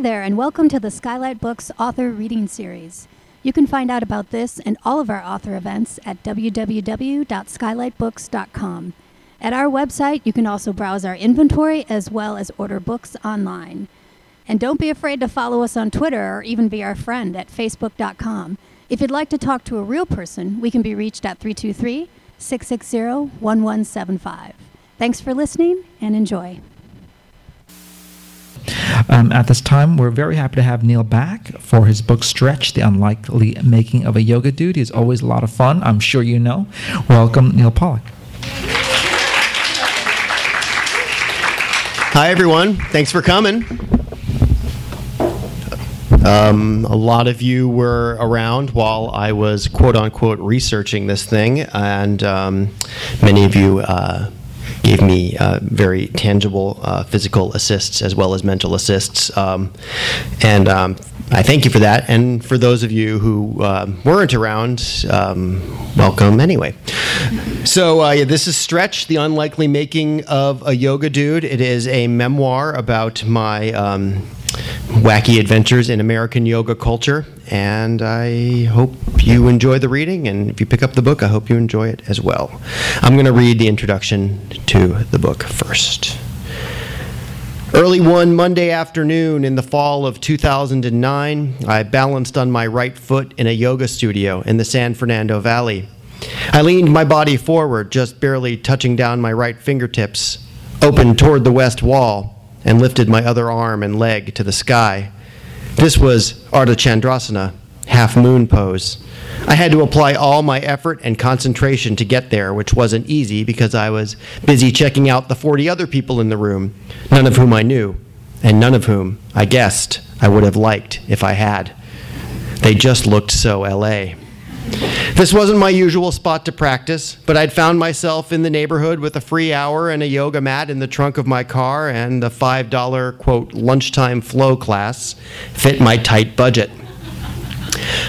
Hi there, and welcome to the Skylight Books author reading series. You can find out about this and all of our author events at www.skylightbooks.com. At our website, you can also browse our inventory as well as order books online. And don't be afraid to follow us on Twitter or even be our friend at facebook.com. If you'd like to talk to a real person, we can be reached at 323-660-1175. Thanks for listening and enjoy. At this time, we're very happy to have Neal back for his book, Stretch, The Unlikely Making of a Yoga Dude. He's always a lot of fun, I'm sure you know. Welcome, Neal Pollack. Hi, everyone. Thanks for coming. A lot of you were around while I was, quote-unquote, researching this thing, and many of you gave me very tangible physical assists as well as mental assists, and I thank you for that. And for those of you who weren't around, welcome anyway. So this is Stretch, The Unlikely Making of a Yoga Dude. It is a memoir about my wacky adventures in American yoga culture, and I hope you enjoy the reading, and if you pick up the book, I hope you enjoy it as well. I'm going to read the introduction to the book first. Early one Monday afternoon in the fall of 2009, I balanced on my right foot in a yoga studio in the San Fernando Valley. I leaned my body forward, just barely touching down my right fingertips, open toward the west wall, and lifted my other arm and leg to the sky. This was Ardha Chandrasana, half moon pose. I had to apply all my effort and concentration to get there, which wasn't easy because I was busy checking out the 40 other people in the room, none of whom I knew, and none of whom, I guessed, I would have liked if I had. They just looked so LA. This wasn't my usual spot to practice, but I'd found myself in the neighborhood with a free hour and a yoga mat in the trunk of my car, and the $5, quote, lunchtime flow class fit my tight budget.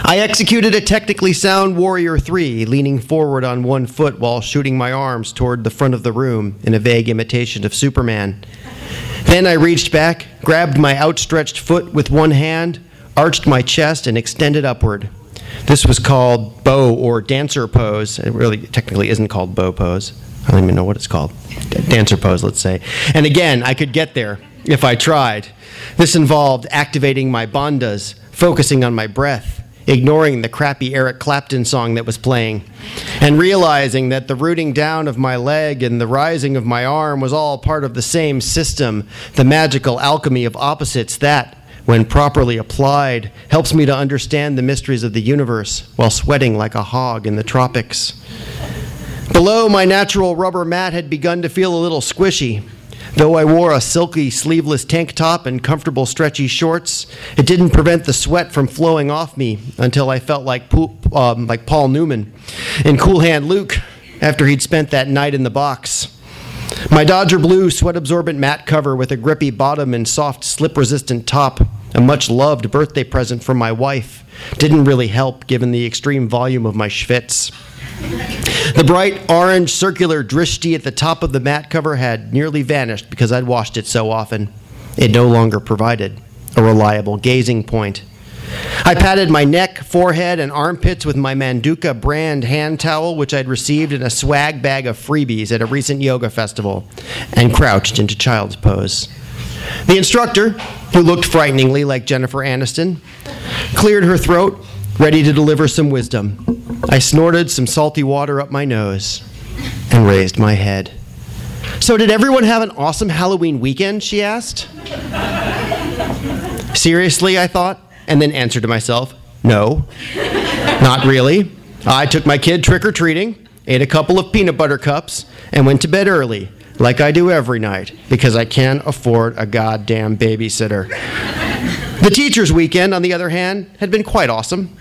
I executed a technically sound Warrior 3, leaning forward on one foot while shooting my arms toward the front of the room in a vague imitation of Superman. Then I reached back, grabbed my outstretched foot with one hand, arched my chest, and extended upward. This was called bow or dancer pose. It really technically isn't called bow pose. I don't even know what it's called. Dancer pose, let's say. And again, I could get there if I tried. This involved activating my bandhas, focusing on my breath, ignoring the crappy Eric Clapton song that was playing, and realizing that the rooting down of my leg and the rising of my arm was all part of the same system, the magical alchemy of opposites that, when properly applied, helps me to understand the mysteries of the universe while sweating like a hog in the tropics. Below, my natural rubber mat had begun to feel a little squishy. Though I wore a silky sleeveless tank top and comfortable stretchy shorts, it didn't prevent the sweat from flowing off me until I felt like Paul Newman in Cool Hand Luke after he'd spent that night in the box. My Dodger blue sweat-absorbent mat cover with a grippy bottom and soft slip-resistant top, a much-loved birthday present from my wife, didn't really help given the extreme volume of my schwitz. The bright orange circular drishti at the top of the mat cover had nearly vanished because I'd washed it so often. It no longer provided a reliable gazing point. I patted my neck, forehead, and armpits with my Manduka brand hand towel, which I'd received in a swag bag of freebies at a recent yoga festival, and crouched into child's pose. The instructor, who looked frighteningly like Jennifer Aniston, cleared her throat, ready to deliver some wisdom. I snorted some salty water up my nose and raised my head. "So did everyone have an awesome Halloween weekend?" she asked. Seriously, I thought. And then answered to myself, no, not really. I took my kid trick-or-treating, ate a couple of peanut butter cups, and went to bed early, like I do every night, because I can't afford a goddamn babysitter. The teacher's weekend, on the other hand, had been quite awesome.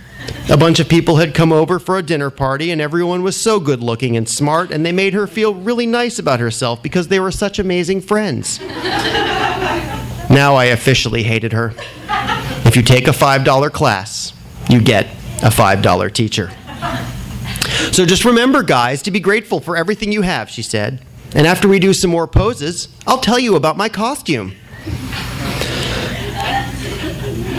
A bunch of people had come over for a dinner party, and everyone was so good-looking and smart, and they made her feel really nice about herself because they were such amazing friends. Now I officially hated her. If you take a $5 class, you get a $5 teacher. "So just remember, guys, to be grateful for everything you have," she said. "And after we do some more poses, I'll tell you about my costume."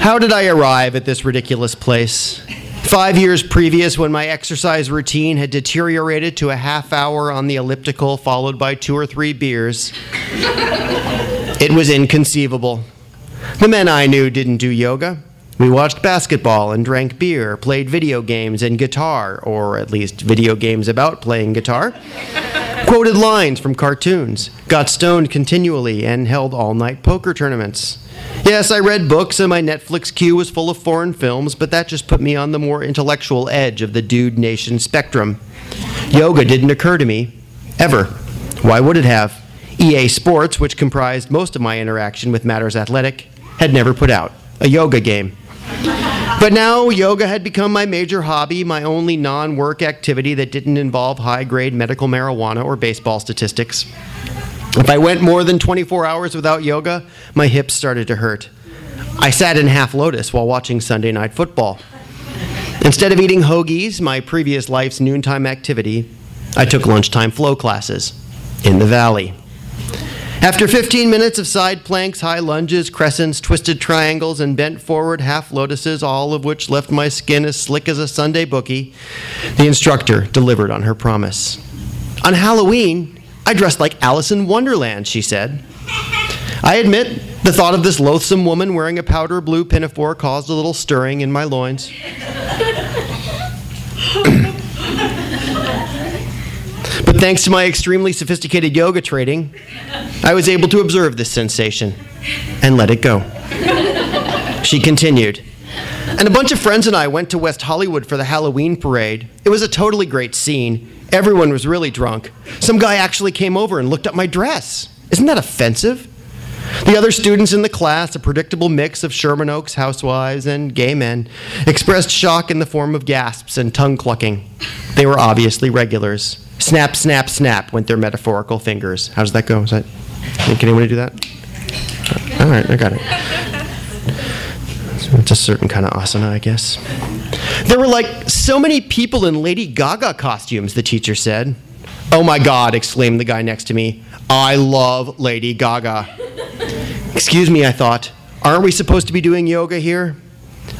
How did I arrive at this ridiculous place? 5 years previous, when my exercise routine had deteriorated to a half hour on the elliptical followed by 2 or 3 beers, it was inconceivable. The men I knew didn't do yoga. We watched basketball and drank beer, played video games and guitar, or at least video games about playing guitar, quoted lines from cartoons, got stoned continually, and held all-night poker tournaments. Yes, I read books and my Netflix queue was full of foreign films, but that just put me on the more intellectual edge of the dude nation spectrum. Yoga didn't occur to me, ever. Why would it have? EA Sports, which comprised most of my interaction with matters athletic, had never put out a yoga game. But now yoga had become my major hobby, my only non-work activity that didn't involve high-grade medical marijuana or baseball statistics. If I went more than 24 hours without yoga, my hips started to hurt. I sat in half lotus while watching Sunday night football. Instead of eating hoagies, my previous life's noontime activity, I took lunchtime flow classes in the valley. After 15 minutes of side planks, high lunges, crescents, twisted triangles, and bent forward half lotuses, all of which left my skin as slick as a Sunday bookie, the instructor delivered on her promise. On Halloween, I dressed like Alice in Wonderland, she said. I admit, the thought of this loathsome woman wearing a powder blue pinafore caused a little stirring in my loins. But thanks to my extremely sophisticated yoga training, I was able to observe this sensation and let it go. She continued, and a bunch of friends and I went to West Hollywood for the Halloween parade. It was a totally great scene. Everyone was really drunk. Some guy actually came over and looked up my dress. Isn't that offensive? The other students in the class, a predictable mix of Sherman Oaks housewives and gay men, expressed shock in the form of gasps and tongue clucking. They were obviously regulars. Snap, snap, snap went their metaphorical fingers. How does that go? Is that? Can anyone do that? All right, I got it. It's a certain kind of asana, I guess. There were like so many people in Lady Gaga costumes, the teacher said. Oh my God, exclaimed the guy next to me. I love Lady Gaga. Excuse me, I thought. Aren't we supposed to be doing yoga here?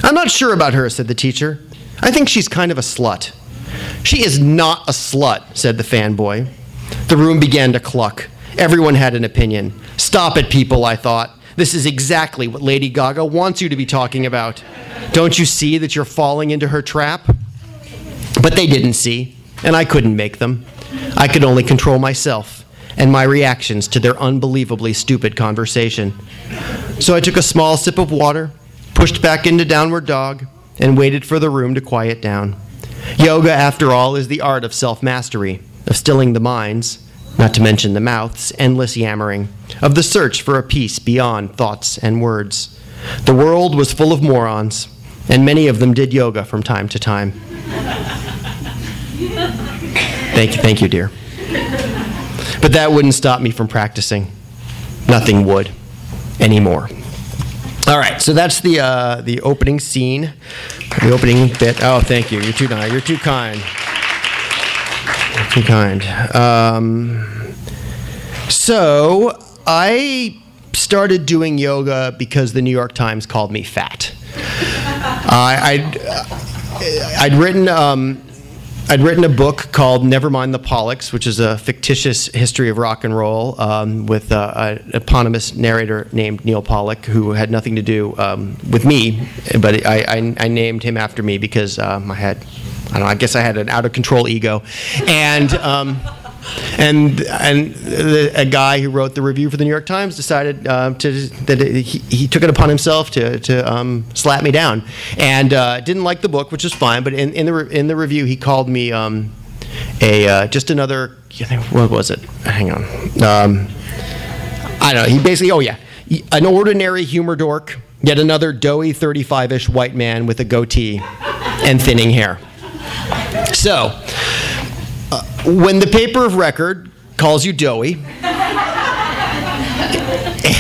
I'm not sure about her, said the teacher. I think she's kind of a slut. She is not a slut, said the fanboy. The room began to cluck. Everyone had an opinion. Stop it, people, I thought. This is exactly what Lady Gaga wants you to be talking about. Don't you see that you're falling into her trap? But they didn't see, and I couldn't make them. I could only control myself and my reactions to their unbelievably stupid conversation. So I took a small sip of water, pushed back into Downward Dog, and waited for the room to quiet down. Yoga, after all, is the art of self-mastery, of stilling the minds, not to mention the mouth's endless yammering, of the search for a peace beyond thoughts and words. The world was full of morons, and many of them did yoga from time to time. Thank you, dear. But that wouldn't stop me from practicing. Nothing would anymore. All right, so that's the opening scene, the opening bit. Oh, thank you. You're too nice. You're too kind. You're too kind. So I started doing yoga because the New York Times called me fat. I'd written a book called Never Mind the Pollocks, which is a fictitious history of rock and roll with an eponymous narrator named Neal Pollack, who had nothing to do with me, but I named him after me because I guess I had an out-of-control ego. And a guy who wrote the review for the New York Times decided that he took it upon himself to slap me down, and didn't like the book, which is fine. But in the review, he called me just another. What was it? Hang on. I don't know. He basically. Oh yeah, an ordinary humor dork. Yet another doughy 35-ish white man with a goatee and thinning hair. So. When the paper of record calls you doughy,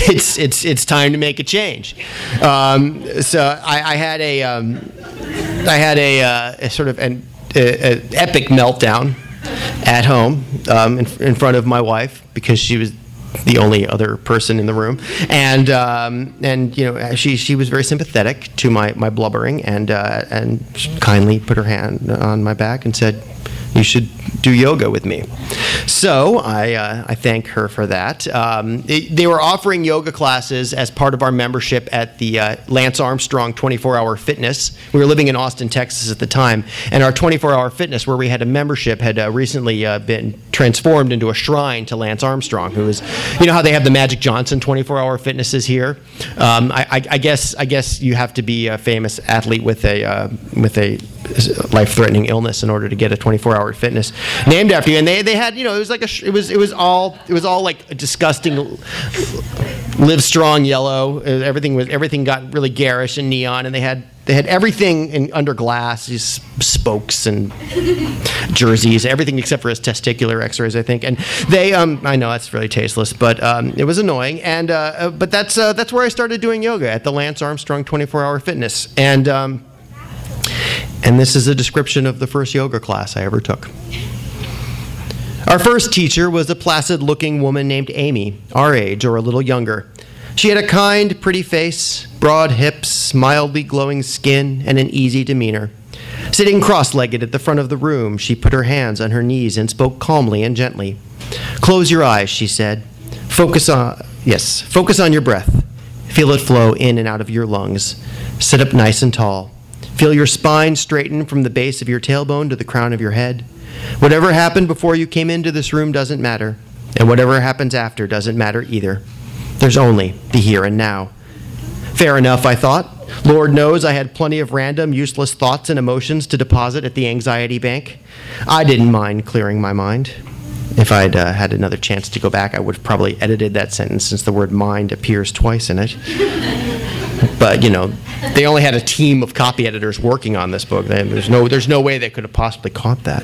it's time to make a change. So I had a sort of an epic meltdown at home in front of my wife because she was the only other person in the room, and you know, she was very sympathetic to my blubbering, and kindly put her hand on my back and said, "You should do yoga with me." So I thank her for that. They were offering yoga classes as part of our membership at the Lance Armstrong 24-hour fitness. We were living in Austin, Texas at the time, and our 24-hour fitness, where we had a membership, had recently been transformed into a shrine to Lance Armstrong, who is, you know how they have the Magic Johnson 24-hour fitnesses here. I guess you have to be a famous athlete with a life-threatening illness in order to get a 24-hour fitness named after you. And they had, you know, it was like it was all like a disgusting Live Strong yellow. Everything got really garish and neon, and they had everything under glass, these spokes and jerseys, everything except for his testicular X-rays, I think. And they, I know that's really tasteless, but it was annoying. And but that's where I started doing yoga, at the Lance Armstrong 24-hour fitness. And this is a description of the first yoga class I ever took. Our first teacher was a placid-looking woman named Amy, our age or a little younger. She had a kind, pretty face, broad hips, mildly glowing skin, and an easy demeanor. Sitting cross-legged at the front of the room, she put her hands on her knees and spoke calmly and gently. "Close your eyes," she said. "Focus on your breath. Feel it flow in and out of your lungs. Sit up nice and tall. Feel your spine straighten from the base of your tailbone to the crown of your head. Whatever happened before you came into this room doesn't matter, and whatever happens after doesn't matter either. There's only the here and now." Fair enough, I thought. Lord knows I had plenty of random, useless thoughts and emotions to deposit at the anxiety bank. I didn't mind clearing my mind. If I'd had another chance to go back, I would have probably edited that sentence, since the word mind appears twice in it. But, you know, they only had a team of copy editors working on this book. There's no way they could have possibly caught that.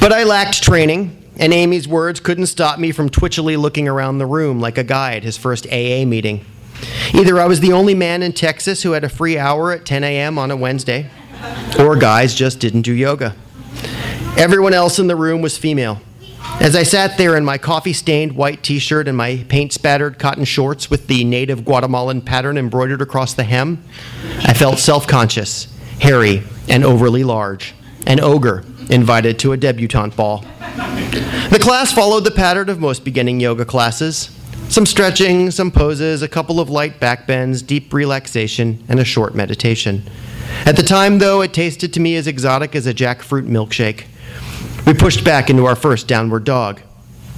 But I lacked training, and Amy's words couldn't stop me from twitchily looking around the room like a guy at his first AA meeting. Either I was the only man in Texas who had a free hour at 10 a.m. on a Wednesday, or guys just didn't do yoga. Everyone else in the room was female. As I sat there in my coffee-stained white t-shirt and my paint-spattered cotton shorts with the native Guatemalan pattern embroidered across the hem, I felt self-conscious, hairy, and overly large, an ogre invited to a debutante ball. The class followed the pattern of most beginning yoga classes: some stretching, some poses, a couple of light backbends, deep relaxation, and a short meditation. At the time, though, it tasted to me as exotic as a jackfruit milkshake. We pushed back into our first downward dog.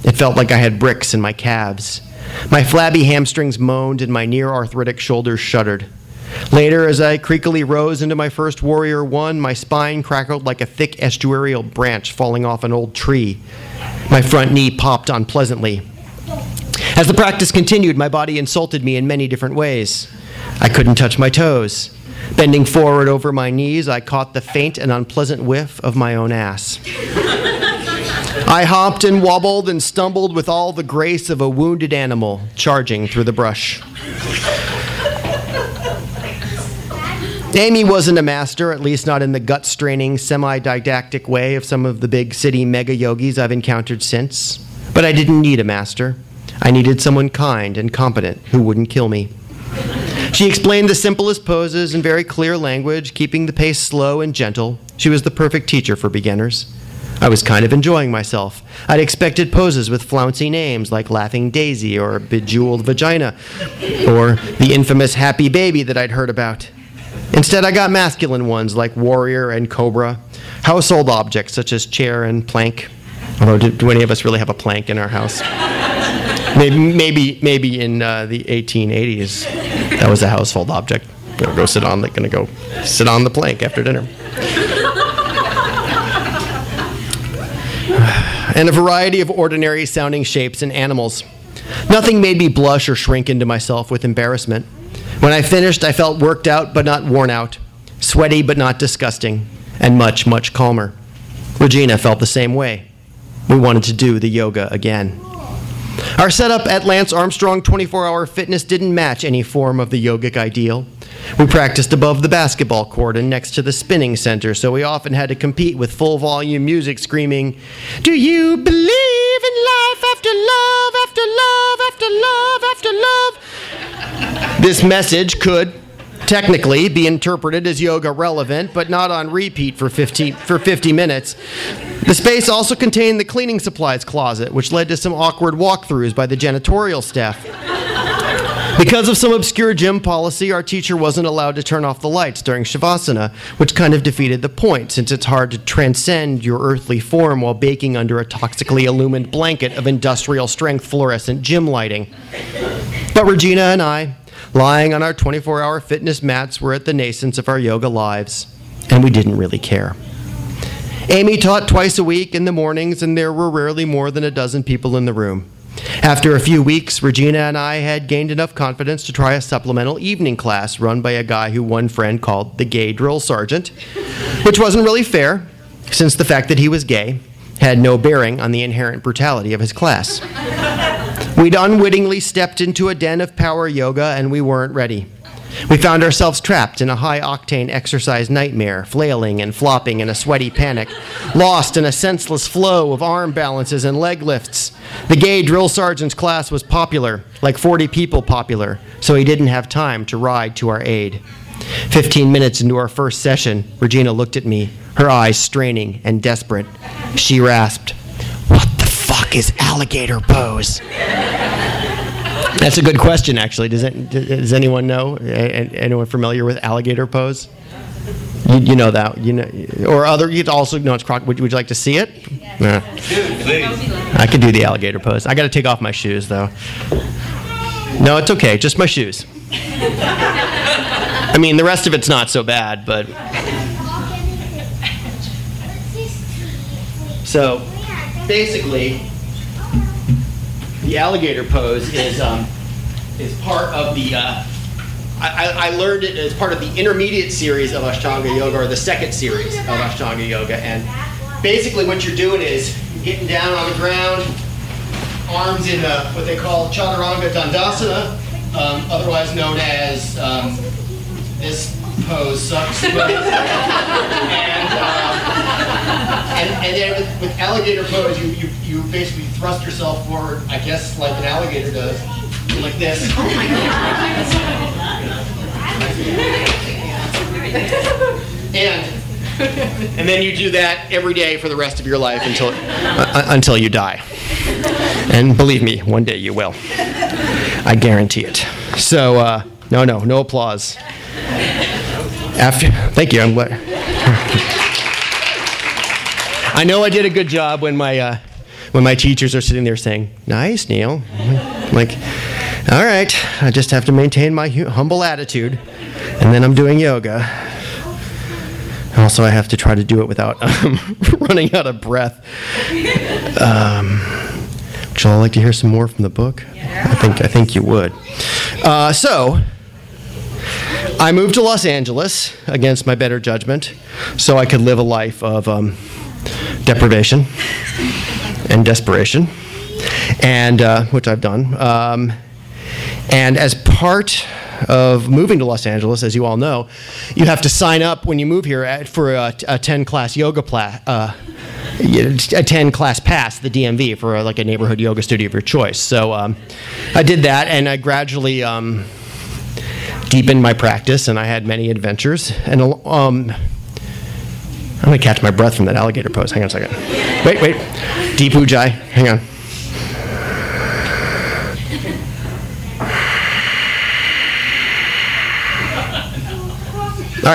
It felt like I had bricks in my calves. My flabby hamstrings moaned and my near-arthritic shoulders shuddered. Later, as I creakily rose into my first Warrior One, my spine crackled like a thick estuarial branch falling off an old tree. My front knee popped unpleasantly. As the practice continued, my body insulted me in many different ways. I couldn't touch my toes. Bending forward over my knees, I caught the faint and unpleasant whiff of my own ass. I hopped and wobbled and stumbled with all the grace of a wounded animal charging through the brush. Amy wasn't a master, at least not in the gut-straining, semi-didactic way of some of the big city mega-yogis I've encountered since. But I didn't need a master. I needed someone kind and competent who wouldn't kill me. She explained the simplest poses in very clear language, keeping the pace slow and gentle. She was the perfect teacher for beginners. I was kind of enjoying myself. I'd expected poses with flouncy names like Laughing Daisy or Bejeweled Vagina or the infamous Happy Baby that I'd heard about. Instead, I got masculine ones like Warrior and Cobra, household objects such as chair and plank. Although, do any of us really have a plank in our house? Maybe in the 1880s, that was a household object. Gonna go sit on the plank after dinner. And a variety of ordinary-sounding shapes and animals. Nothing made me blush or shrink into myself with embarrassment. When I finished, I felt worked out but not worn out, sweaty but not disgusting, and much, much calmer. Regina felt the same way. We wanted to do the yoga again. Our setup at Lance Armstrong 24-hour fitness didn't match any form of the yogic ideal. We practiced above the basketball court and next to the spinning center, so we often had to compete with full-volume music screaming, "Do you believe in life after love, after love, after love, after love?" This message could technically be interpreted as yoga relevant, but not on repeat for 50 minutes. The space also contained the cleaning supplies closet, which led to some awkward walkthroughs by the janitorial staff. Because of some obscure gym policy, our teacher wasn't allowed to turn off the lights during Shavasana, which kind of defeated the point, since it's hard to transcend your earthly form while baking under a toxically illumined blanket of industrial-strength fluorescent gym lighting. But Regina and I, lying on our 24-hour fitness mats, were at the nascence of our yoga lives, and we didn't really care. Amy taught twice a week in the mornings, and there were rarely more than a dozen people in the room. After a few weeks, Regina and I had gained enough confidence to try a supplemental evening class run by a guy who one friend called the gay drill sergeant, which wasn't really fair, since the fact that he was gay had no bearing on the inherent brutality of his class. We'd unwittingly stepped into a den of power yoga, and we weren't ready. We found ourselves trapped in a high-octane exercise nightmare, flailing and flopping in a sweaty panic, lost in a senseless flow of arm balances and leg lifts. The gay drill sergeant's class was popular, like 40 people popular, so he didn't have time to ride to our aid. 15 minutes into our first session, Regina looked at me, her eyes straining and desperate. She rasped, "What the fuck is alligator pose?" That's a good question, actually. Does anyone know? Anyone familiar with alligator pose? You know that, you know, or other. You also know it's croc. Would you like to see it? Yeah. Yeah. I can do the alligator pose. I got to take off my shoes, though. No, it's okay. Just my shoes. I mean, the rest of it's not so bad, but. So, basically. The alligator pose is part of the, I learned it as part of the intermediate series of Ashtanga Yoga, or the second series of Ashtanga Yoga. And basically what you're doing is getting down on the ground, arms in what they call Chaturanga Dandasana, otherwise known as this pose sucks. And then with alligator pose, you basically thrust yourself forward, I guess, like an alligator does, like this. Oh my God. And then you do that every day for the rest of your life until you die. And believe me, one day you will. I guarantee it. So no applause. After, thank you. I'm glad. I know I did a good job when my teachers are sitting there saying, "Nice, Neil." I'm like, all right, I just have to maintain my humble attitude, and then I'm doing yoga. Also, I have to try to do it without running out of breath. Would you all like to hear some more from the book? Yeah. I think you would. So. I moved to Los Angeles against my better judgment, so I could live a life of deprivation and desperation, and which I've done. And as part of moving to Los Angeles, as you all know, you have to sign up when you move here for a 10-class yoga class, a 10-class pass, the DMV, for like a neighborhood yoga studio of your choice. So I did that, and I gradually. Deepened my practice, and I had many adventures. And I'm gonna catch my breath from that alligator pose. Hang on a second. Wait. Deep ujjayi. Hang on. All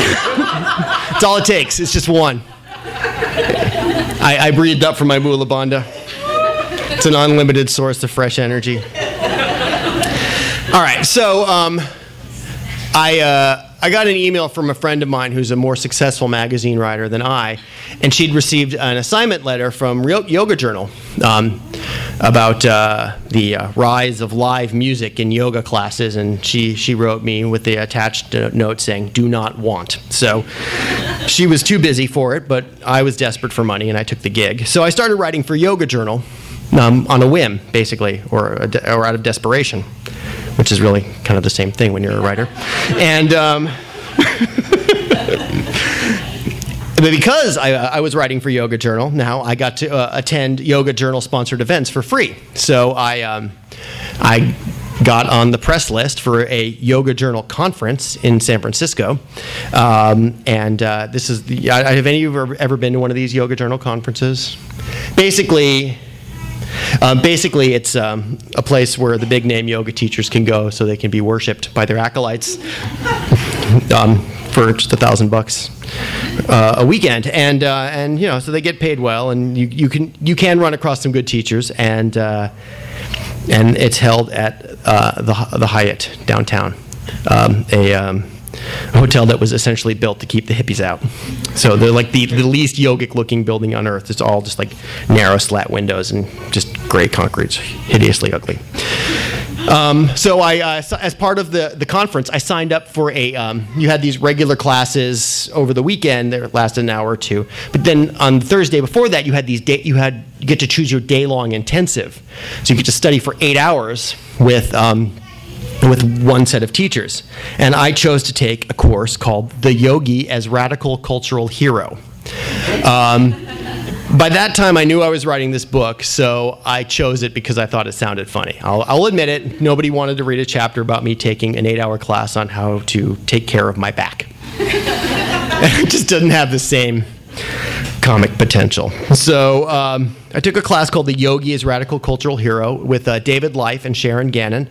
right. It's all it takes. It's just one. I breathed up from my mula bandha. It's an unlimited source of fresh energy. All right, so I got an email from a friend of mine who's a more successful magazine writer than I, and she'd received an assignment letter from Yoga Journal about the rise of live music in yoga classes, and she wrote me with the attached note saying, "Do not want." So she was too busy for it, but I was desperate for money, and I took the gig. So I started writing for Yoga Journal. on a whim, basically, or out of desperation, which is really kind of the same thing when you're a writer. And because I was writing for Yoga Journal, now I got to attend Yoga Journal sponsored events for free. So I got on the press list for a Yoga Journal conference in San Francisco, this is the, have any of you ever been to one of these Yoga Journal conferences? Basically, it's a place where the big-name yoga teachers can go so they can be worshipped by their acolytes for just $1,000 a weekend, and you know, so they get paid well, and you can run across some good teachers, and it's held at the Hyatt downtown, a hotel that was essentially built to keep the hippies out. So they're like the least yogic-looking building on earth. It's all just like narrow slat windows and just gray concrete. It's hideously ugly. So I, as part of the conference, I signed up for a, you had these regular classes over the weekend that lasted an hour or two. But then on Thursday before that, you get to choose your day-long intensive. So you get to study for 8 hours with one set of teachers. And I chose to take a course called The Yogi as Radical Cultural Hero. By that time, I knew I was writing this book, so I chose it because I thought it sounded funny. I'll admit it, nobody wanted to read a chapter about me taking an 8-hour class on how to take care of my back. It just doesn't have the same comic potential. So I took a class called The Yogi as Radical Cultural Hero with David Life and Sharon Gannon,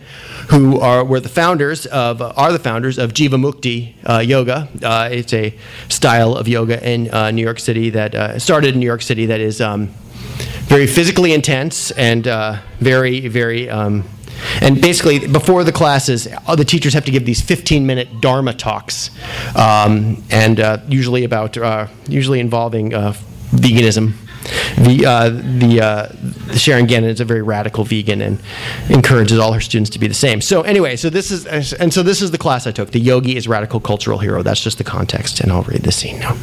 who are the founders of Jivamukti yoga. It's a style of yoga in New York City that started in New York City that is very physically intense and very, very. And basically, before the classes, all the teachers have to give these 15-minute Dharma talks, usually about involving veganism. Sharon Gannon is a very radical vegan and encourages all her students to be the same. So anyway, this is the class I took. The Yogi is Radical Cultural Hero. That's just the context, and I'll read the scene now.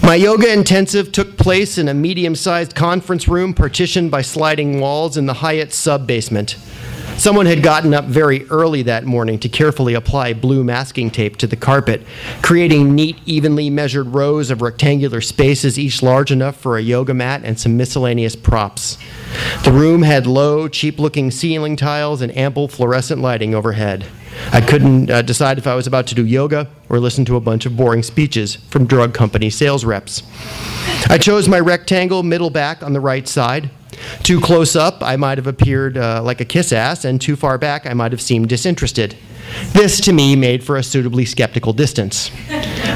My yoga intensive took place in a medium-sized conference room partitioned by sliding walls in the Hyatt sub-basement. Someone had gotten up very early that morning to carefully apply blue masking tape to the carpet, creating neat, evenly measured rows of rectangular spaces, each large enough for a yoga mat and some miscellaneous props. The room had low, cheap-looking ceiling tiles and ample fluorescent lighting overhead. I couldn't decide if I was about to do yoga or listen to a bunch of boring speeches from drug company sales reps. I chose my rectangle middle back on the right side. Too close up, I might have appeared like a kiss ass, and too far back, I might have seemed disinterested. This, to me, made for a suitably skeptical distance.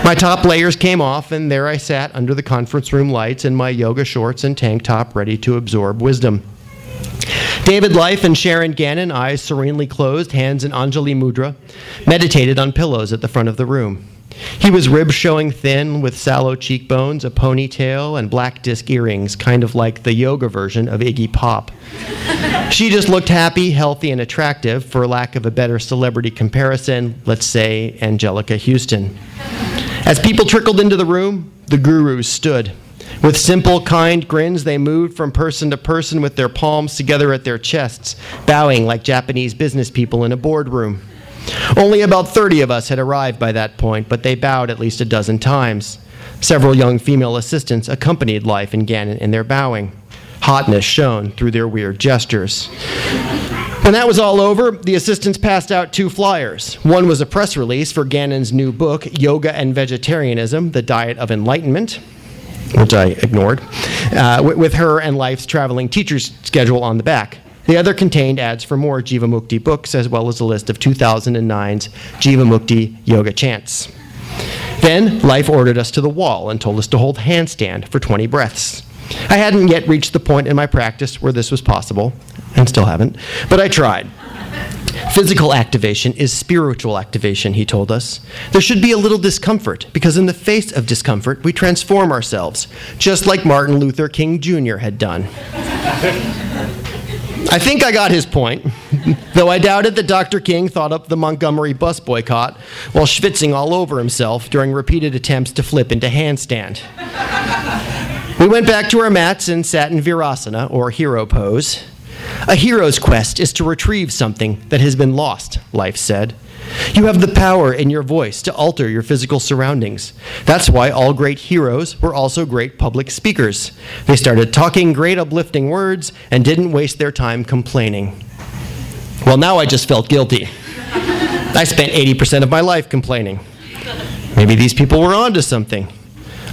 My top layers came off, and there I sat under the conference room lights in my yoga shorts and tank top, ready to absorb wisdom. David Life and Sharon Gannon, eyes serenely closed, hands in Anjali Mudra, meditated on pillows at the front of the room. He was ribs showing thin, with sallow cheekbones, a ponytail, and black disc earrings, kind of like the yoga version of Iggy Pop. She just looked happy, healthy, and attractive, for lack of a better celebrity comparison, let's say Angelica Houston. As people trickled into the room, the gurus stood. With simple, kind grins, they moved from person to person with their palms together at their chests, bowing like Japanese business people in a boardroom. Only about 30 of us had arrived by that point, but they bowed at least a dozen times. Several young female assistants accompanied Life and Gannon in their bowing. Hotness shone through their weird gestures. When that was all over, the assistants passed out 2 flyers. One was a press release for Gannon's new book, Yoga and Vegetarianism, The Diet of Enlightenment, which I ignored, with her and Life's traveling teacher's schedule on the back. The other contained ads for more Jivamukti books, as well as a list of 2009's Jivamukti yoga chants. Then Life ordered us to the wall and told us to hold handstand for 20 breaths. I hadn't yet reached the point in my practice where this was possible, and still haven't, but I tried. Physical activation is spiritual activation, he told us. There should be a little discomfort, because in the face of discomfort, we transform ourselves, just like Martin Luther King Jr. had done. I think I got his point, though I doubted that Dr. King thought up the Montgomery bus boycott while schwitzing all over himself during repeated attempts to flip into handstand. We went back to our mats and sat in Virasana, or hero pose. A hero's quest is to retrieve something that has been lost, Life said. You have the power in your voice to alter your physical surroundings. That's why all great heroes were also great public speakers. They started talking great uplifting words and didn't waste their time complaining. Well, now I just felt guilty. I spent 80% of my life complaining. Maybe these people were onto something.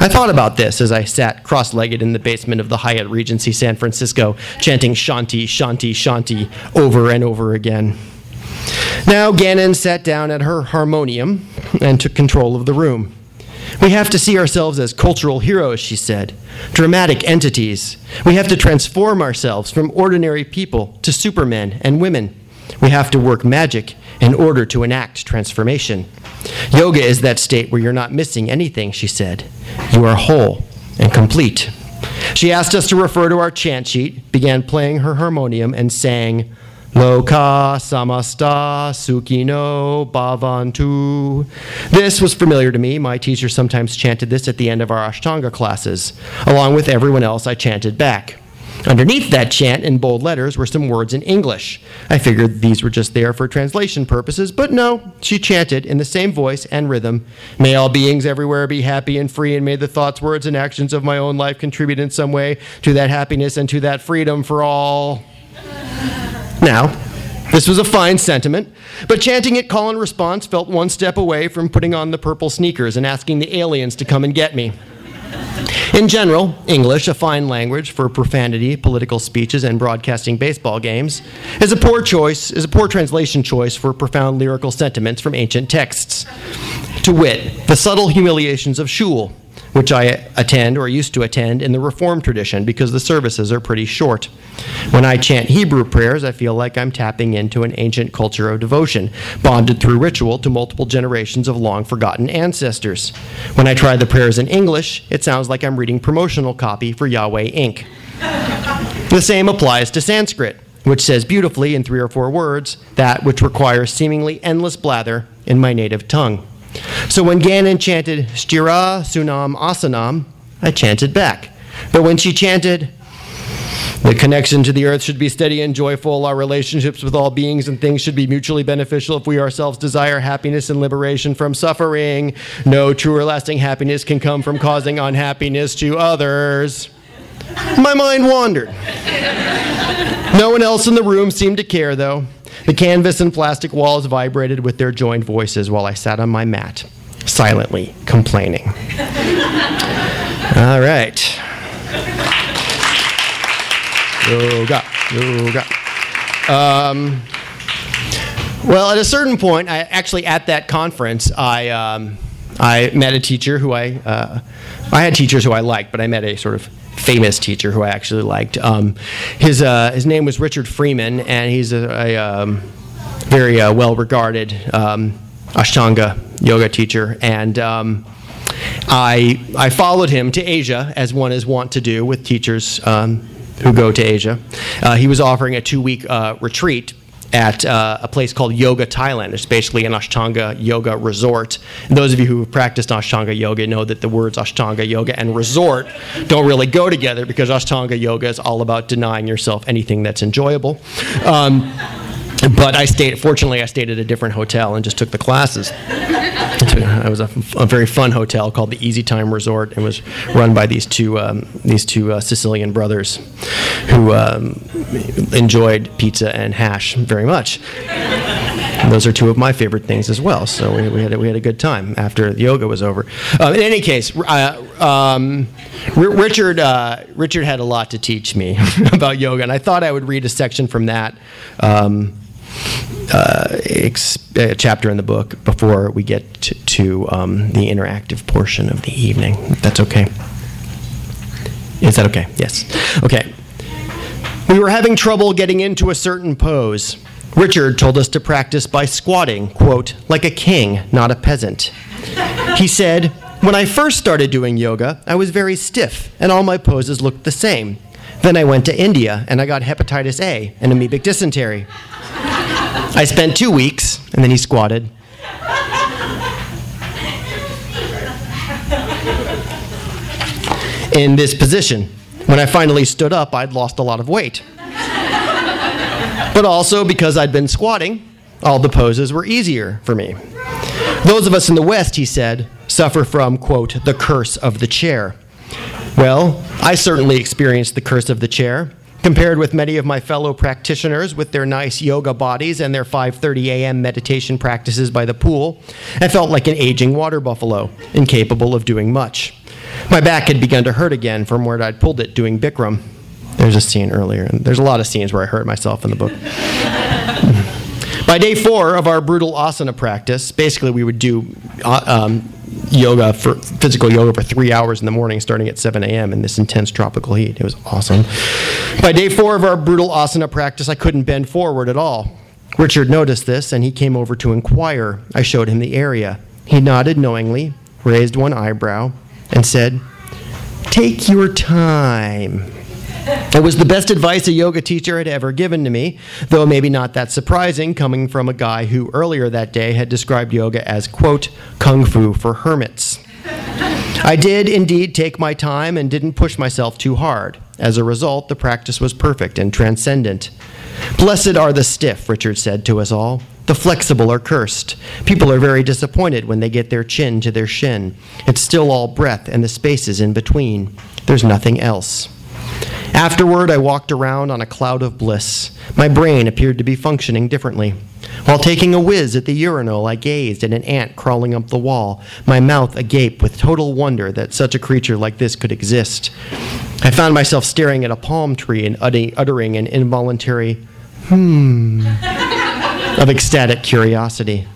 I thought about this as I sat cross-legged in the basement of the Hyatt Regency San Francisco, chanting Shanti, Shanti, Shanti over and over again. Now Gannon sat down at her harmonium and took control of the room. We have to see ourselves as cultural heroes, she said, dramatic entities. We have to transform ourselves from ordinary people to supermen and women. We have to work magic in order to enact transformation. Yoga is that state where you're not missing anything, she said. You are whole and complete. She asked us to refer to our chant sheet, began playing her harmonium, and sang, Loka samasta sukhino bhavantu. This was familiar to me. My teacher sometimes chanted this at the end of our Ashtanga classes. Along with everyone else, I chanted back. Underneath that chant, in bold letters, were some words in English. I figured these were just there for translation purposes, but no, she chanted in the same voice and rhythm, May all beings everywhere be happy and free, and may the thoughts, words, and actions of my own life contribute in some way to that happiness and to that freedom for all. Now, this was a fine sentiment, but chanting it call and response felt one step away from putting on the purple sneakers and asking the aliens to come and get me. In general, English, a fine language for profanity, political speeches, and broadcasting baseball games, is a poor translation choice for profound lyrical sentiments from ancient texts. To wit, the subtle humiliations of shul, which I attend or used to attend in the Reform tradition because the services are pretty short. When I chant Hebrew prayers, I feel like I'm tapping into an ancient culture of devotion, bonded through ritual to multiple generations of long-forgotten ancestors. When I try the prayers in English, it sounds like I'm reading promotional copy for Yahweh Inc. The same applies to Sanskrit, which says beautifully in 3 or 4 words that which requires seemingly endless blather in my native tongue. So when Gannon chanted Sthira Sunam Asanam, I chanted back. But when she chanted, the connection to the earth should be steady and joyful, our relationships with all beings and things should be mutually beneficial if we ourselves desire happiness and liberation from suffering, no true or lasting happiness can come from causing unhappiness to others, my mind wandered. No one else in the room seemed to care, though. The canvas and plastic walls vibrated with their joined voices while I sat on my mat, silently complaining. All right. Yoga, yoga. Well, at a certain point, I met a teacher who I had teachers who I liked, but I met a sort of famous teacher who I actually liked. His name was Richard Freeman, and he's a very well-regarded Ashtanga yoga teacher. And I followed him to Asia, as one is wont to do with teachers who go to Asia. He was offering a 2-week retreat at a place called Yoga Thailand. It's basically an Ashtanga yoga resort. And those of you who have practiced Ashtanga yoga know that the words Ashtanga yoga and resort don't really go together because Ashtanga yoga is all about denying yourself anything that's enjoyable. But I stayed at a different hotel and just took the classes. It was a very fun hotel called the Easy Time Resort, and was run by these two Sicilian brothers who enjoyed pizza and hash very much. Those are two of my favorite things as well. So we had a good time after the yoga was over. In any case, Richard had a lot to teach me about yoga, and I thought I would read a section from that chapter in the book before we get to the interactive portion of the evening. If that's okay. Is that okay? Yes. Okay. We were having trouble getting into a certain pose. Richard told us to practice by squatting, quote, like a king, not a peasant. He said, when I first started doing yoga, I was very stiff and all my poses looked the same. Then I went to India and I got hepatitis A and amoebic dysentery. I spent 2 weeks, and then he squatted. in this position. When I finally stood up, I'd lost a lot of weight. But also because I'd been squatting, all the poses were easier for me. Those of us in the West, he said, suffer from, quote, the curse of the chair. Well, I certainly experienced the curse of the chair, compared with many of my fellow practitioners with their nice yoga bodies and their 5:30 a.m. meditation practices by the pool. I felt like an aging water buffalo, incapable of doing much. My back had begun to hurt again from where I'd pulled it doing Bikram. There's a scene earlier, and there's a lot of scenes where I hurt myself in the book. By day 4 of our brutal asana practice, basically we would do physical yoga for 3 hours in the morning, starting at 7 a.m. in this intense tropical heat. It was awesome. By day 4 of our brutal asana practice, I couldn't bend forward at all. Richard noticed this, and he came over to inquire. I showed him the area. He nodded knowingly, raised one eyebrow, and said, "Take your time." It was the best advice a yoga teacher had ever given to me, though maybe not that surprising coming from a guy who earlier that day had described yoga as, quote, kung fu for hermits. I did indeed take my time and didn't push myself too hard. As a result, the practice was perfect and transcendent. Blessed are the stiff, Richard said to us all. The flexible are cursed. People are very disappointed when they get their chin to their shin. It's still all breath and the spaces in between. There's nothing else. Afterward, I walked around on a cloud of bliss. My brain appeared to be functioning differently. While taking a whiz at the urinal, I gazed at an ant crawling up the wall, my mouth agape with total wonder that such a creature like this could exist. I found myself staring at a palm tree and uttering an involuntary, of ecstatic curiosity.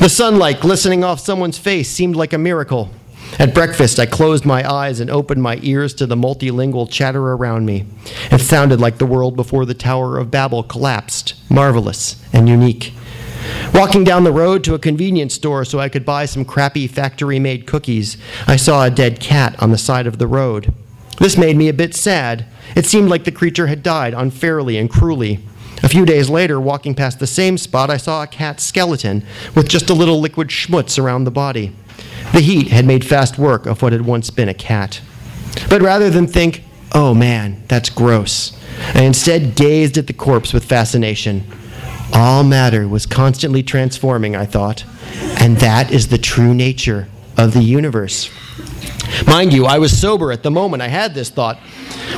The sunlight glistening off someone's face seemed like a miracle. At breakfast, I closed my eyes and opened my ears to the multilingual chatter around me. It sounded like the world before the Tower of Babel collapsed, marvelous and unique. Walking down the road to a convenience store so I could buy some crappy factory-made cookies, I saw a dead cat on the side of the road. This made me a bit sad. It seemed like the creature had died unfairly and cruelly. A few days later, walking past the same spot, I saw a cat's skeleton with just a little liquid schmutz around the body. The heat had made fast work of what had once been a cat. But rather than think, oh man, that's gross, I instead gazed at the corpse with fascination. All matter was constantly transforming, I thought, and that is the true nature of the universe. Mind you, I was sober at the moment I had this thought.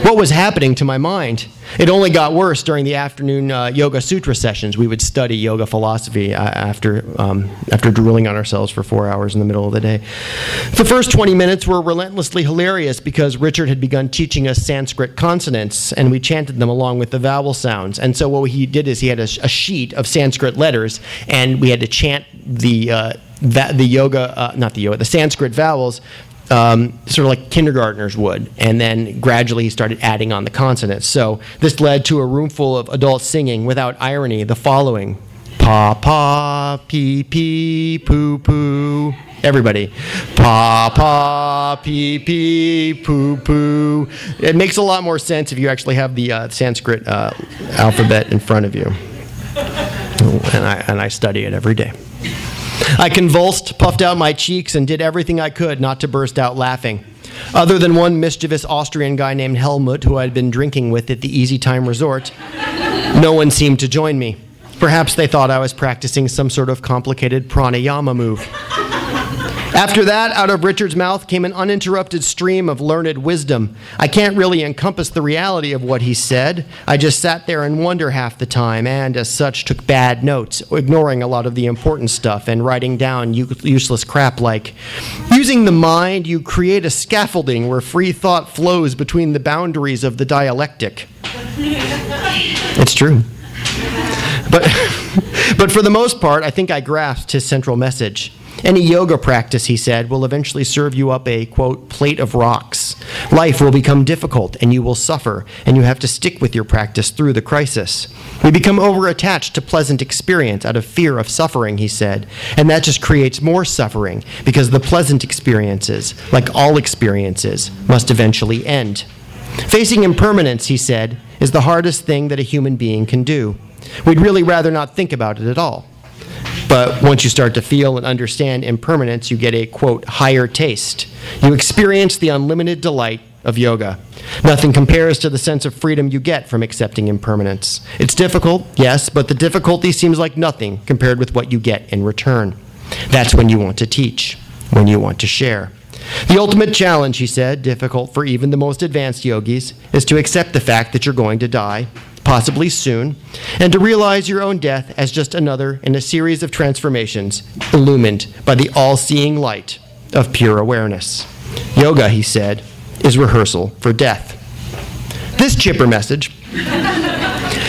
What was happening to my mind? It only got worse during the afternoon Yoga Sutra sessions. We would study yoga philosophy after drooling on ourselves for 4 hours in the middle of the day. The first 20 minutes were relentlessly hilarious because Richard had begun teaching us Sanskrit consonants, and we chanted them along with the vowel sounds. And so what he did is he had a sheet of Sanskrit letters, and we had to chant the Sanskrit vowels, sort of like kindergartners would, and then gradually he started adding on the consonants. So this led to a room full of adults singing, without irony, the following: pa pa pee pee poo poo. Everybody, pa pa pee pee poo poo. It makes a lot more sense if you actually have the Sanskrit alphabet in front of you, and I study it every day. I convulsed, puffed out my cheeks, and did everything I could not to burst out laughing. Other than one mischievous Austrian guy named Helmut, who I'd been drinking with at the Easy Time Resort, no one seemed to join me. Perhaps they thought I was practicing some sort of complicated pranayama move. After that, out of Richard's mouth came an uninterrupted stream of learned wisdom. I can't really encompass the reality of what he said. I just sat there and wondered half the time, and as such took bad notes, ignoring a lot of the important stuff and writing down useless crap like, using the mind, you create a scaffolding where free thought flows between the boundaries of the dialectic. It's true. But for the most part, I think I grasped his central message. Any yoga practice, he said, will eventually serve you up a, quote, plate of rocks. Life will become difficult, and you will suffer, and you have to stick with your practice through the crisis. We become over-attached to pleasant experience out of fear of suffering, he said, and that just creates more suffering, because the pleasant experiences, like all experiences, must eventually end. Facing impermanence, he said, is the hardest thing that a human being can do. We'd really rather not think about it at all. But once you start to feel and understand impermanence, you get a, quote, higher taste. You experience the unlimited delight of yoga. Nothing compares to the sense of freedom you get from accepting impermanence. It's difficult, yes, but the difficulty seems like nothing compared with what you get in return. That's when you want to teach, when you want to share. The ultimate challenge, he said, difficult for even the most advanced yogis, is to accept the fact that you're going to die, possibly soon, and to realize your own death as just another in a series of transformations illumined by the all-seeing light of pure awareness. Yoga, he said, is rehearsal for death. This chipper message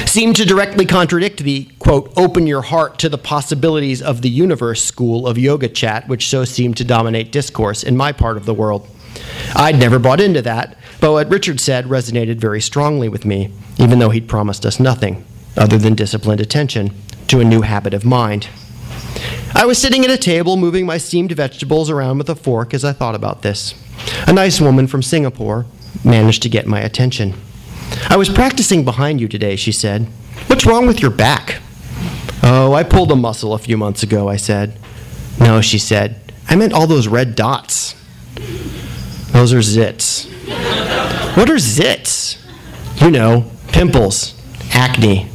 seemed to directly contradict the, quote, open your heart to the possibilities of the universe school of yoga chat, which so seemed to dominate discourse in my part of the world. I'd never bought into that, but what Richard said resonated very strongly with me, even though he'd promised us nothing other than disciplined attention to a new habit of mind. I was sitting at a table moving my steamed vegetables around with a fork as I thought about this. A nice woman from Singapore managed to get my attention. I was practicing behind you today, she said. What's wrong with your back? Oh, I pulled a muscle a few months ago, I said. No, she said. I meant all those red dots. Those are zits. What are zits? You know, pimples, acne.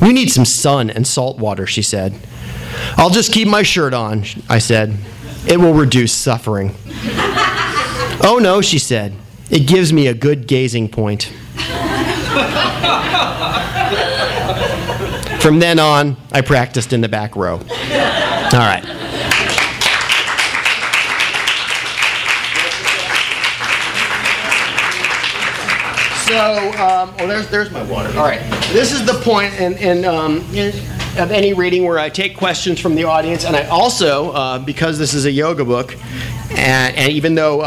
You need some sun and salt water, she said. I'll just keep my shirt on, I said. It will reduce suffering. Oh no, she said. It gives me a good gazing point. From then on, I practiced in the back row. All right. So, there's my water. All right. This is the point of any reading where I take questions from the audience, and I also, because this is a yoga book, and even though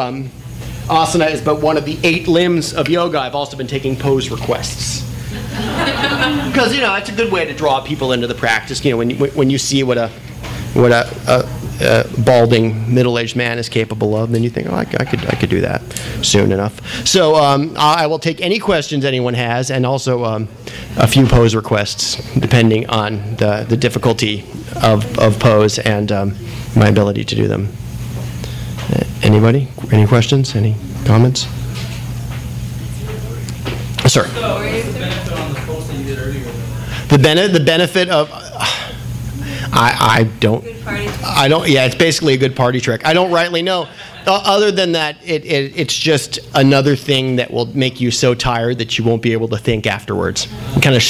asana is but one of the 8 limbs of yoga, I've also been taking pose requests. Because, you know, it's a good way to draw people into the practice. You know, when you see what a balding middle-aged man is capable of, then you think, oh, I could do that soon enough. So I will take any questions anyone has, and also a few pose requests, depending on the difficulty of pose and my ability to do them. Anybody? Any questions? Any comments? Sir. So what is the benefit on the post that you did earlier? The benefit of... I don't. Yeah, it's basically a good party trick. I don't rightly know. Other than that, it's just another thing that will make you so tired that you won't be able to think afterwards. Kind of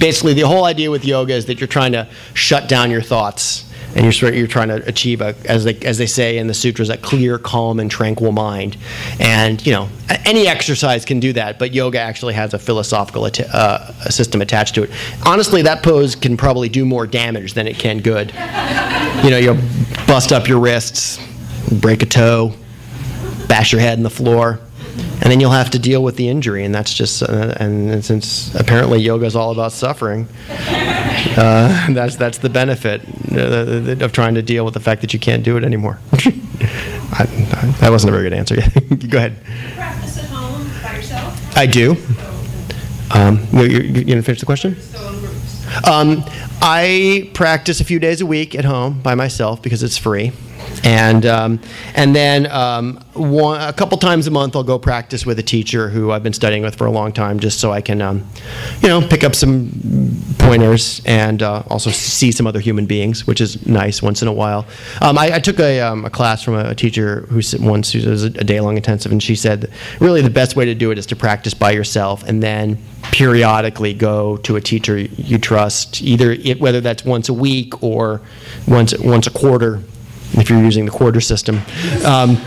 basically, the whole idea with yoga is that you're trying to shut down your thoughts, and you're trying to achieve as they say in the sutras, a clear, calm, and tranquil mind. And you know, any exercise can do that, but yoga actually has a philosophical system attached to it. Honestly, that pose can probably do more damage than it can good. You know, you'll bust up your wrists, break a toe, bash your head in the floor, and then you'll have to deal with the injury. And that's just and since apparently yoga is all about suffering. That's the benefit of trying to deal with the fact that you can't do it anymore. That wasn't a very good answer. Go ahead. You practice at home by yourself? I do. You gonna finish the question? I practice a few days a week at home by myself because it's free. And then a couple times a month I'll go practice with a teacher who I've been studying with for a long time, just so I can, pick up some pointers and also see some other human beings, which is nice once in a while. I took a class from a teacher who was a day-long intensive, and she said that really the best way to do it is to practice by yourself and then periodically go to a teacher you trust, whether that's once a week or once a quarter, if you're using the quarter system. And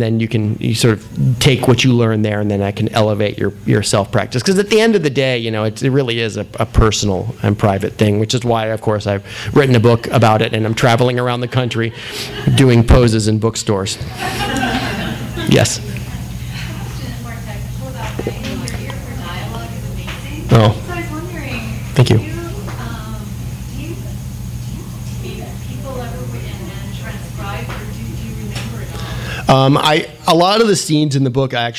then you sort of take what you learn there, and then that can elevate your self-practice. Because at the end of the day, you know, it really is a personal and private thing, which is why, of course, I've written a book about it, and I'm traveling around the country doing poses in bookstores. Yes? Oh. Thank you. A lot of the scenes in the book, I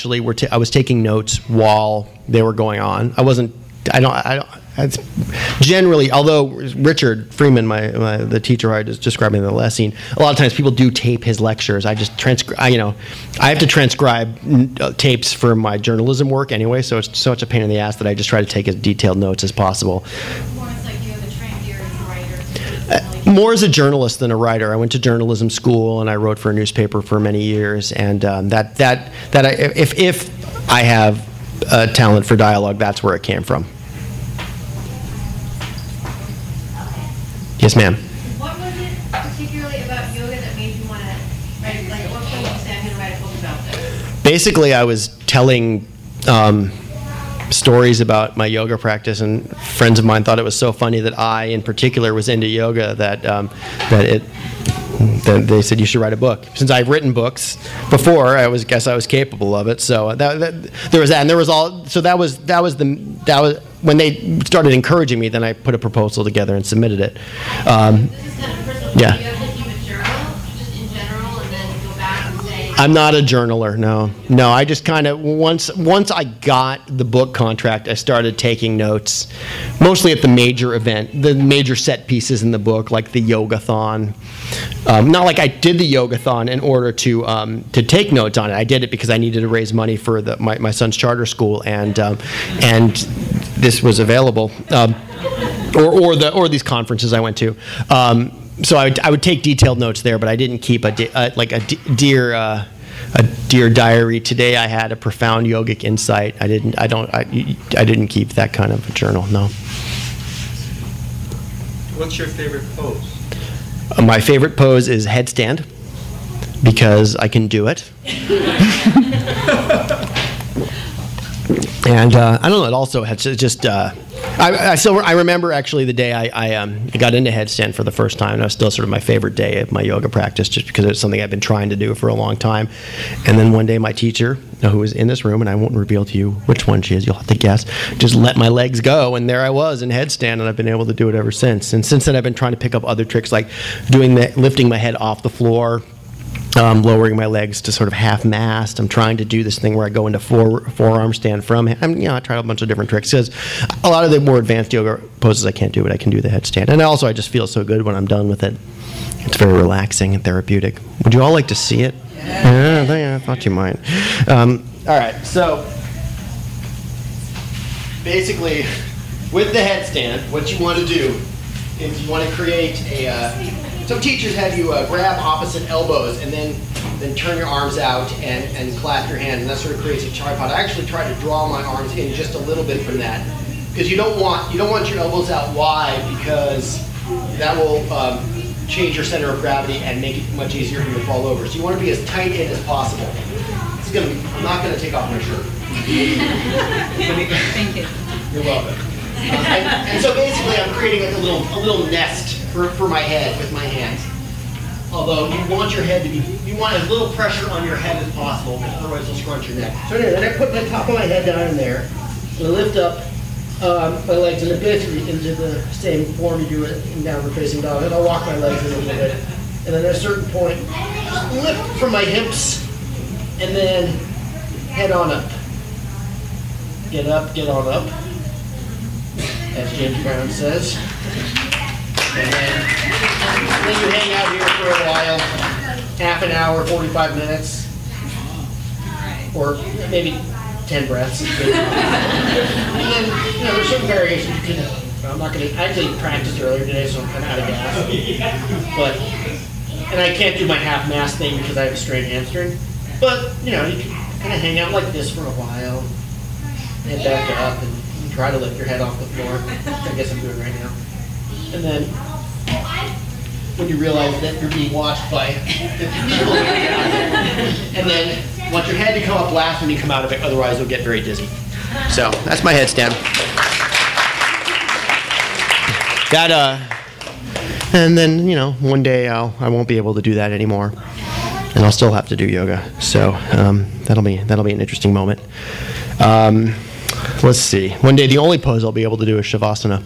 was taking notes while they were going on. I wasn't. I don't. I don't. It's generally, although Richard Freeman, the teacher I just described in the last scene, a lot of times people do tape his lectures. I just I have to transcribe tapes for my journalism work anyway, so it's such a pain in the ass that I just try to take as detailed notes as possible. More as a journalist than a writer. I went to journalism school and I wrote for a newspaper for many years. And if I have a talent for dialogue, that's where it came from. Yes, ma'am. What was it particularly about yoga that made you want to write? Like, at what point did you say I'm going to write a book about this? Basically, I was telling stories about my yoga practice, and friends of mine thought it was so funny that I, in particular, was into yoga that they said you should write a book. Since I've written books before, I guess I was capable of it. So there was that, and there was all. So that was when they started encouraging me. Then I put a proposal together and submitted it. This is kind of personal. Yeah. Do you ever keep a journal, just in general, and then go back and say? I'm not a journaler. No. I just kind of once I got the book contract, I started taking notes, mostly at the major event, the major set pieces in the book, like the yogathon. Not like I did the yogathon in order to take notes on it. I did it because I needed to raise money for my son's charter school, and this was available, or these conferences I went to. So I would take detailed notes there, but I didn't keep a dear diary. Today I had a profound yogic insight. I didn't keep that kind of a journal. No. What's your favorite pose? My favorite pose is headstand, because I can do it. And I don't know, it also has just, I remember actually the day I got into headstand for the first time, and it was still sort of my favorite day of my yoga practice, just because it's something I've been trying to do for a long time. And then one day my teacher, who was in this room, and I won't reveal to you which one she is, you'll have to guess, just let my legs go, and there I was in headstand, and I've been able to do it ever since. And since then I've been trying to pick up other tricks, like lifting my head off the floor, lowering my legs to sort of half mast. I'm trying to do this thing where I go into forearm stand from. I tried a bunch of different tricks, because a lot of the more advanced yoga poses I can't do, but I can do the headstand. And also, I just feel so good when I'm done with it. It's very relaxing and therapeutic. Would you all like to see it? Yeah, I thought you might. All right, so basically, with the headstand, what you want to do is you want to create a. Some teachers have you grab opposite elbows and then turn your arms out and clasp your hands, and that sort of creates a tripod. I actually try to draw my arms in just a little bit from that, because you don't want your elbows out wide, because that will change your center of gravity and make it much easier for you to fall over. So you want to be as tight in as possible. I'm not going to take off my shirt. Thank you. You're welcome. And so basically, I'm creating like a little nest for my head with my hands. Although you want as little pressure on your head as possible, otherwise you'll scrunch your neck. So anyway, then I put the top of my head down in there, and I lift up my legs in a bit into the same form you do it in downward facing dog, and I'll walk my legs in a little bit. And then at a certain point, just lift from my hips, and then head on up. Get on up. As James Brown says. And then you hang out here for a while, half an hour, 45 minutes, or maybe 10 breaths. And then, there's some variations. I actually practiced earlier today, so I'm kind of out of gas. And I can't do my half mast thing because I have a strained hamstring. But, you can kind of hang out like this for a while, and back up, and try to lift your head off the floor, which I guess I'm doing right now. And then when you realize that you're being watched by 50 people, and then want your head to come up last when you come out of it, otherwise you'll get very dizzy. So that's my headstand. That and then one day I won't be able to do that anymore, and I'll still have to do yoga. So that'll be an interesting moment. Let's see. One day, the only pose I'll be able to do is Shavasana.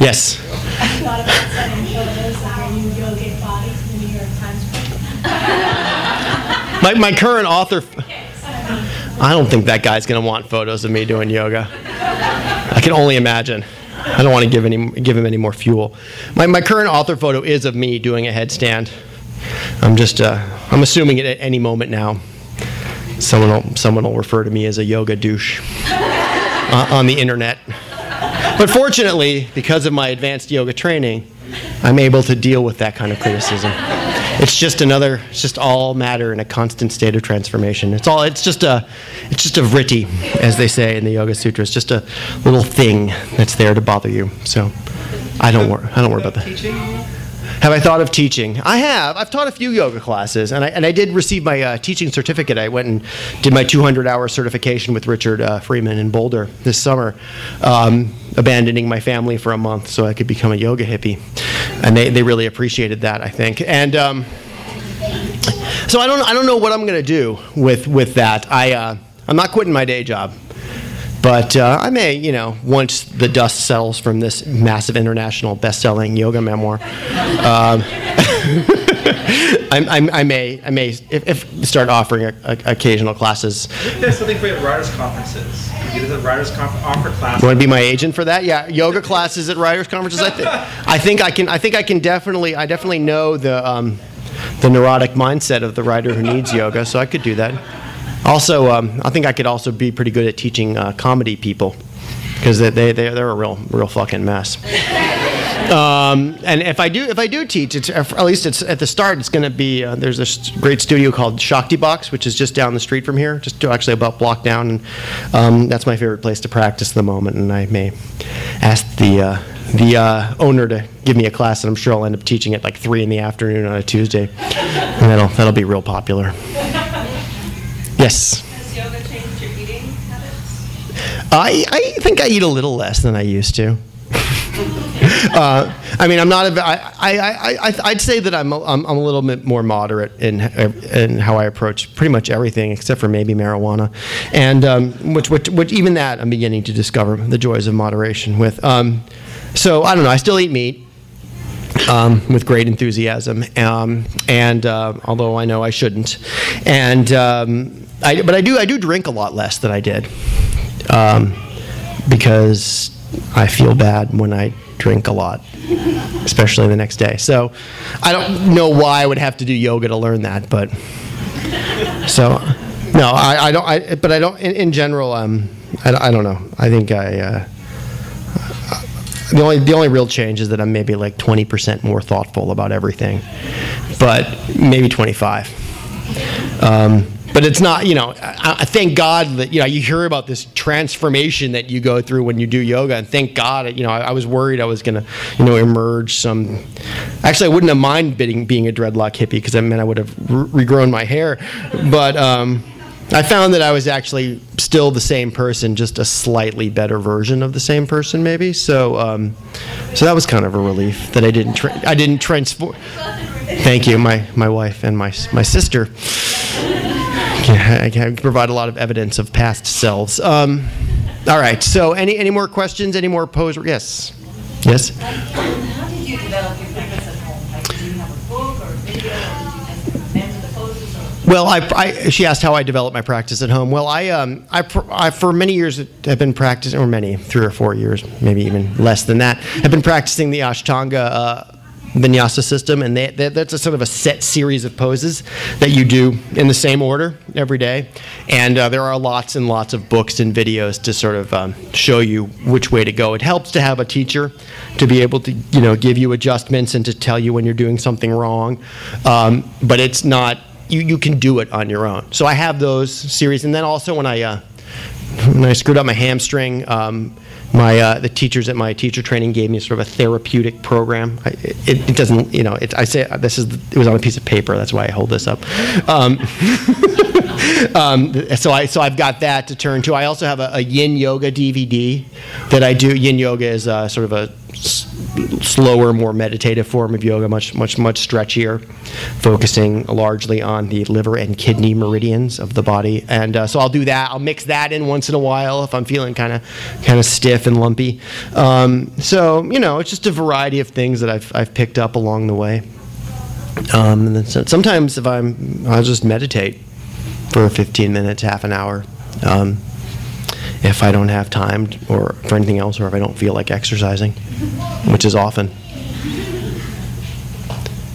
Yes? I thought about sending photos of your new yogic body to the New York Times. My current author... I don't think that guy's going to want photos of me doing yoga. I can only imagine. I don't want to give him any more fuel. My current author photo is of me doing a headstand. I'm assuming it at any moment now. Someone will refer to me as a yoga douche on the internet. But fortunately, because of my advanced yoga training, I'm able to deal with that kind of criticism. It's just all matter in a constant state of transformation. It's just a vritti, as they say in the Yoga Sutras, just a little thing that's there to bother you. So I don't worry about that. Teaching? Have I thought of teaching? I have. I've taught a few yoga classes, and I did receive my teaching certificate. I went and did my 200-hour certification with Richard Freeman in Boulder this summer, abandoning my family for a month so I could become a yoga hippie. And they really appreciated that, I think. And so I don't know what I'm going to do with that. I'm not quitting my day job, but I may, once the dust settles from this massive international best-selling yoga memoir, I may if start offering occasional classes. I think there's something for you at writers' conferences. You do the writers' offer classes. You want to be my agent for that? Yeah, yoga classes at writers' conferences. I think I can definitely. I definitely know the neurotic mindset of the writer who needs yoga, so I could do that. Also, I think I could also be pretty good at teaching comedy people, because they're a real fucking mess. And if I do teach, it's at the start. It's going to be there's this great studio called Shakti Box, which is just down the street from here, just actually about a block down. And that's my favorite place to practice at the moment. And I may ask the owner to give me a class, and I'm sure I'll end up teaching at like 3 p.m. on a Tuesday, and that'll be real popular. Yes. Has yoga changed your eating habits? I think I eat a little less than I used to. I mean, I'm not. I'd say that I'm a little bit more moderate in how I approach pretty much everything except for maybe marijuana, and which even that I'm beginning to discover the joys of moderation with. So I don't know. I still eat meat with great enthusiasm, and although I know I shouldn't, and but I do drink a lot less than I did, because I feel bad when I drink a lot, especially the next day. So I don't know why I would have to do yoga to learn that, but so no, I don't. In general, I don't know. I think the only real change is that I'm maybe like 20% more thoughtful about everything, but maybe 25. But it's not, I thank God that, you hear about this transformation that you go through when you do yoga, and thank God, I was worried I was going to, emerge some, actually I wouldn't have minded being a dreadlock hippie, because I meant I would have regrown my hair, but I found that I was actually still the same person, just a slightly better version of the same person maybe, so that was kind of a relief that I didn't transform. Thank you, my wife and my sister. I can provide a lot of evidence of past selves. All right. So, any more questions? Any more pose? Yes. How did you develop your practice at home? Like, did you have a book or a video? Did you remember the poses? Or? Well, she asked how I developed my practice at home. Well, I for many years have been practicing, 3 or 4 years, maybe even less than that, have been practicing the Ashtanga. Vinyasa system, and that's a sort of a set series of poses that you do in the same order every day, and there are lots and lots of books and videos to sort of show you which way to go. It helps to have a teacher to be able to give you adjustments and to tell you when you're doing something wrong, but it's not you can do it on your own. So I have those series, and then also when I screwed up my hamstring, the teachers at my teacher training gave me sort of a therapeutic program. It doesn't, I say this is. It was on a piece of paper. That's why I hold this up. So I've got that to turn to. I also have a Yin Yoga DVD that I do. Yin Yoga is sort of a slower, more meditative form of yoga, much stretchier, focusing largely on the liver and kidney meridians of the body. And so I'll do that. I'll mix that in once in a while if I'm feeling kind of stiff and lumpy. So it's just a variety of things that I've picked up along the way. And then sometimes if I'll just meditate for 15 minutes, half an hour. if I don't have time or for anything else, or if I don't feel like exercising, which is often.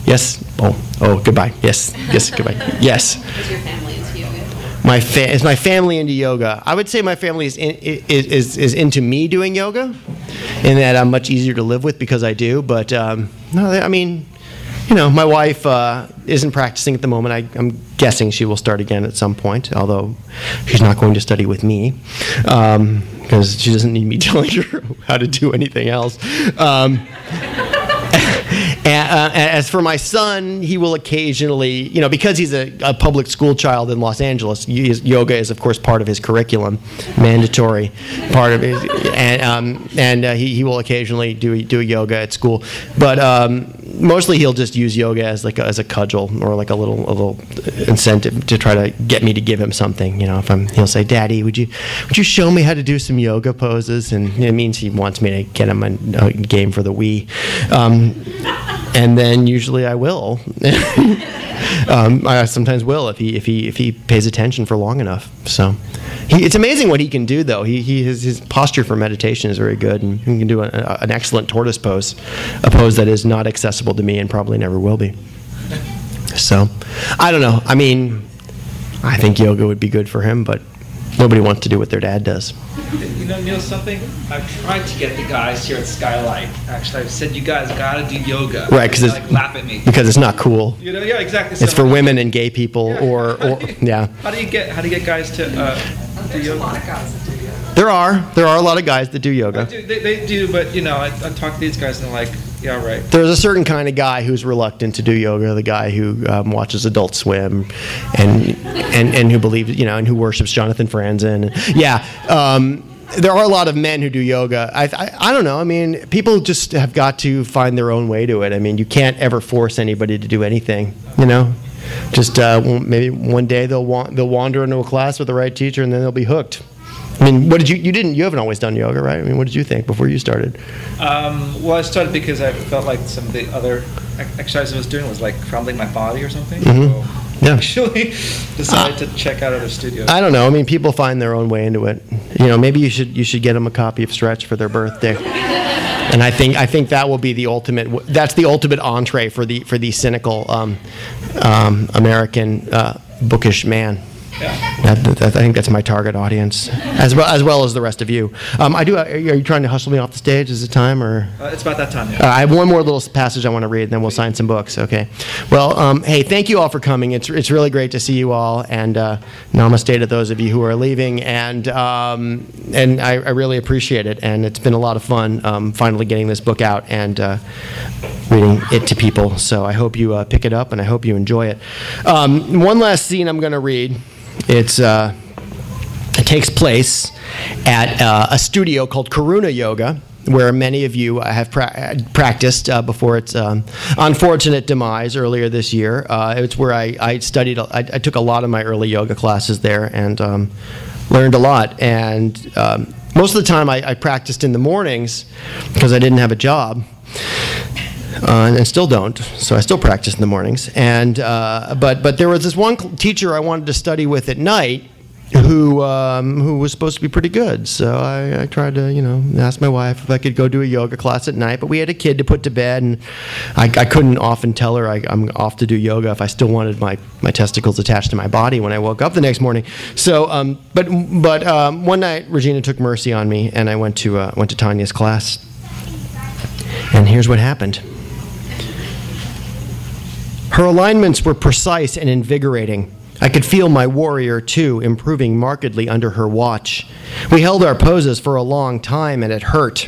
Yes. Oh, goodbye. Yes, goodbye. Yes. Is your family into yoga? Is my family into yoga? I would say my family is into me doing yoga, in that I'm much easier to live with because I do. But no, I mean, you know, my wife isn't practicing at the moment. I'm guessing she will start again at some point, although she's not going to study with me because she doesn't need me telling her how to do anything else. As for my son, he will occasionally, you know, because he's a public school child in Los Angeles, yoga is, of course, part of his curriculum, mandatory part of his, and he will occasionally do yoga at school, but mostly he'll just use yoga as a cudgel or like a little incentive to try to get me to give him something. You know, he'll say, "Daddy, would you show me how to do some yoga poses?" And it means he wants me to get him a game for the Wii. And then usually I will. I sometimes will if he pays attention for long enough. So, it's amazing what he can do though. His posture for meditation is very good, and he can do an excellent tortoise pose, a pose that is not accessible to me and probably never will be. So, I don't know. I mean, I think yoga would be good for him, but nobody wants to do what their dad does. You know, Neal, something I've tried to get the guys here at Skylight. Actually, I've said you guys gotta do yoga. Right, because like, laugh at me. Because it's not cool. You know, yeah, exactly. It's for women and gay people, yeah. or yeah. How do you get guys to do yoga? A lot of guys that do yoga. There are a lot of guys that do yoga. They do, but you know, I talk to these guys and like. Yeah, right. There's a certain kind of guy who's reluctant to do yoga, the guy who watches Adult Swim and who believes, you know, and who worships Jonathan Franzen. Yeah. There are a lot of men who do yoga. I don't know. I mean, people just have got to find their own way to it. I mean, you can't ever force anybody to do anything, you know? Just maybe one day they'll wander into a class with the right teacher and then they'll be hooked. I mean, what did you haven't always done yoga, right? I mean, what did you think before you started? Well, I started because I felt like some of the other exercises I was doing was like crumbling my body or something. Mm-hmm. So yeah. Actually decided to check out other studios. I don't know. I mean, people find their own way into it. You know, maybe you should get them a copy of Stretch for their birthday. And I think that will be the ultimate. That's the ultimate entree for the cynical American bookish man. Yeah. I think that's my target audience, as well as the rest of you. Are you trying to hustle me off the stage? Is it time or? It's about that time. Yeah. I have one more little passage I want to read, and then we'll sign some books. Okay. Well, hey, thank you all for coming. It's really great to see you all, and namaste to those of you who are leaving. And I really appreciate it, and it's been a lot of fun finally getting this book out and reading it to people. So I hope you pick it up, and I hope you enjoy it. One last scene I'm going to read. It takes place at a studio called Karuna Yoga, where many of you have practiced before its unfortunate demise earlier this year. It's where I studied. I took a lot of my early yoga classes there and learned a lot. And most of the time I practiced in the mornings because I didn't have a job. And still don't, so I still practice in the mornings. And but there was this one teacher I wanted to study with at night, who was supposed to be pretty good. So I tried to, you know, ask my wife if I could go do a yoga class at night. But we had a kid to put to bed, and I couldn't often tell her I'm off to do yoga if I still wanted my testicles attached to my body when I woke up the next morning. So but one night Regina took mercy on me, and I went to Tanya's class. And here's what happened. Her alignments were precise and invigorating. I could feel my warrior two improving markedly under her watch. We held our poses for a long time and it hurt.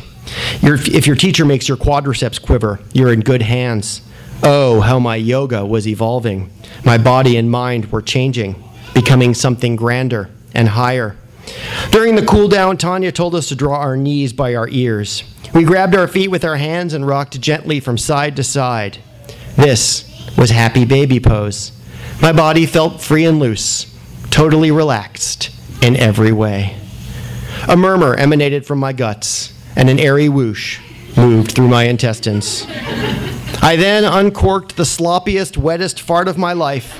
If your teacher makes your quadriceps quiver, you're in good hands. Oh, how my yoga was evolving. My body and mind were changing, becoming something grander and higher. During the cool down, Tanya told us to draw our knees by our ears. We grabbed our feet with our hands and rocked gently from side to side. This was happy baby pose. My body felt free and loose, totally relaxed in every way. A murmur emanated from my guts, and an airy whoosh moved through my intestines. I then uncorked the sloppiest, wettest fart of my life.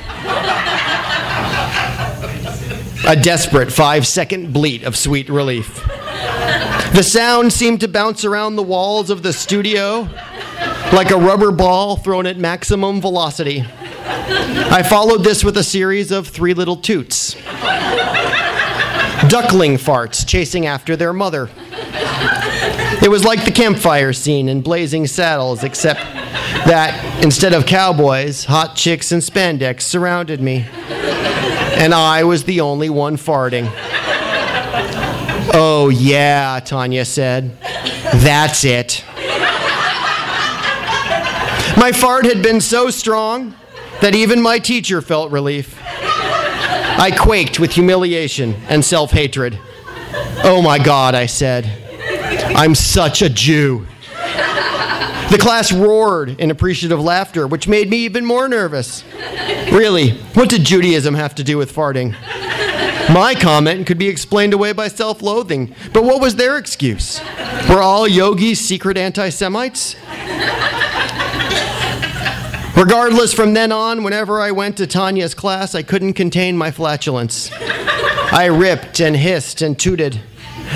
A desperate 5-second bleat of sweet relief. The sound seemed to bounce around the walls of the studio like a rubber ball thrown at maximum velocity. I followed this with a series of three little toots. Duckling farts chasing after their mother. It was like the campfire scene in Blazing Saddles, except that instead of cowboys, hot chicks in spandex surrounded me, and I was the only one farting. Oh yeah, Tanya said. That's it. My fart had been so strong that even my teacher felt relief. I quaked with humiliation and self-hatred. Oh my God, I said. I'm such a Jew. The class roared in appreciative laughter, which made me even more nervous. Really, what did Judaism have to do with farting? My comment could be explained away by self-loathing, but what was their excuse? Were all yogis secret anti-Semites? Regardless, from then on, whenever I went to Tanya's class, I couldn't contain my flatulence. I ripped and hissed and tooted.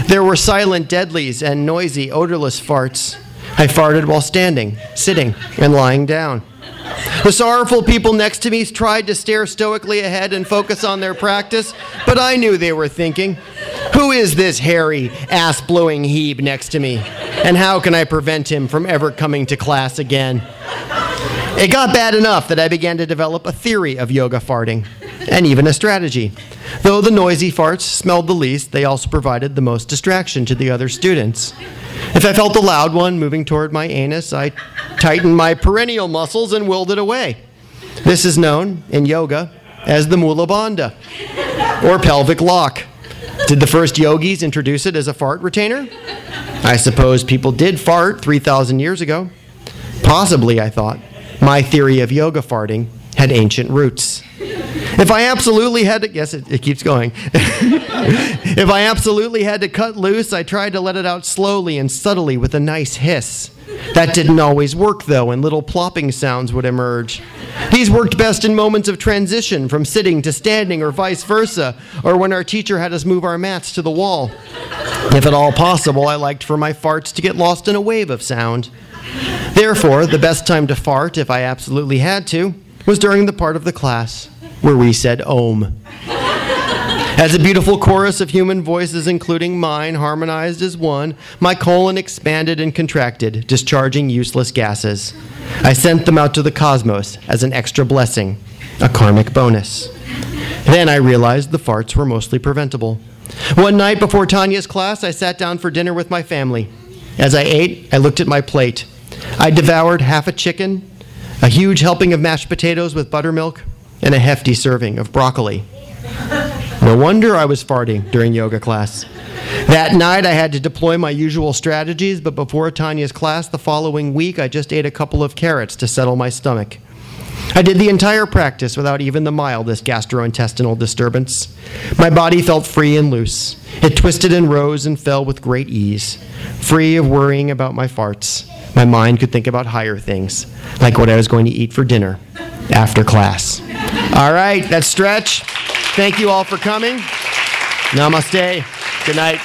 There were silent deadlies and noisy, odorless farts. I farted while standing, sitting, and lying down. The sorrowful people next to me tried to stare stoically ahead and focus on their practice, but I knew they were thinking, who is this hairy, ass-blowing heeb next to me, and how can I prevent him from ever coming to class again? It got bad enough that I began to develop a theory of yoga farting, and even a strategy. Though the noisy farts smelled the least, they also provided the most distraction to the other students. If I felt the loud one moving toward my anus, I tightened my perennial muscles and willed it away. This is known in yoga as the mula bandha, or pelvic lock. Did the first yogis introduce it as a fart retainer? I suppose people did fart 3,000 years ago. Possibly, I thought, my theory of yoga farting had ancient roots. If I absolutely had to... Yes, it keeps going. If I absolutely had to cut loose, I tried to let it out slowly and subtly with a nice hiss. That didn't always work, though, and little plopping sounds would emerge. These worked best in moments of transition, from sitting to standing or vice versa, or when our teacher had us move our mats to the wall. If at all possible, I liked for my farts to get lost in a wave of sound. Therefore, the best time to fart, if I absolutely had to, was during the part of the class where we said Om. As a beautiful chorus of human voices, including mine, harmonized as one, my colon expanded and contracted, discharging useless gases. I sent them out to the cosmos as an extra blessing, a karmic bonus. Then I realized the farts were mostly preventable. One night before Tanya's class, I sat down for dinner with my family. As I ate, I looked at my plate. I devoured half a chicken, a huge helping of mashed potatoes with buttermilk, and a hefty serving of broccoli. No wonder I was farting during yoga class. That night I had to deploy my usual strategies, but before Tanya's class the following week I just ate a couple of carrots to settle my stomach. I did the entire practice without even the mildest gastrointestinal disturbance. My body felt free and loose. It twisted and rose and fell with great ease, free of worrying about my farts. My mind could think about higher things, like what I was going to eat for dinner after class. All right, that's Stretch. Thank you all for coming. Namaste. Good night.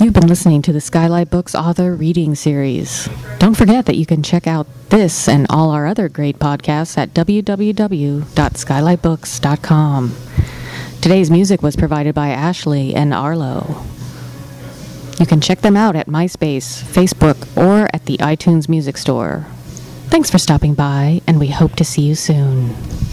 You've been listening to the Skylight Books author reading series. Don't forget that you can check out this and all our other great podcasts at www.skylightbooks.com. Today's music was provided by Ashley and Arlo. You can check them out at MySpace, Facebook, or at the iTunes Music Store. Thanks for stopping by, and we hope to see you soon.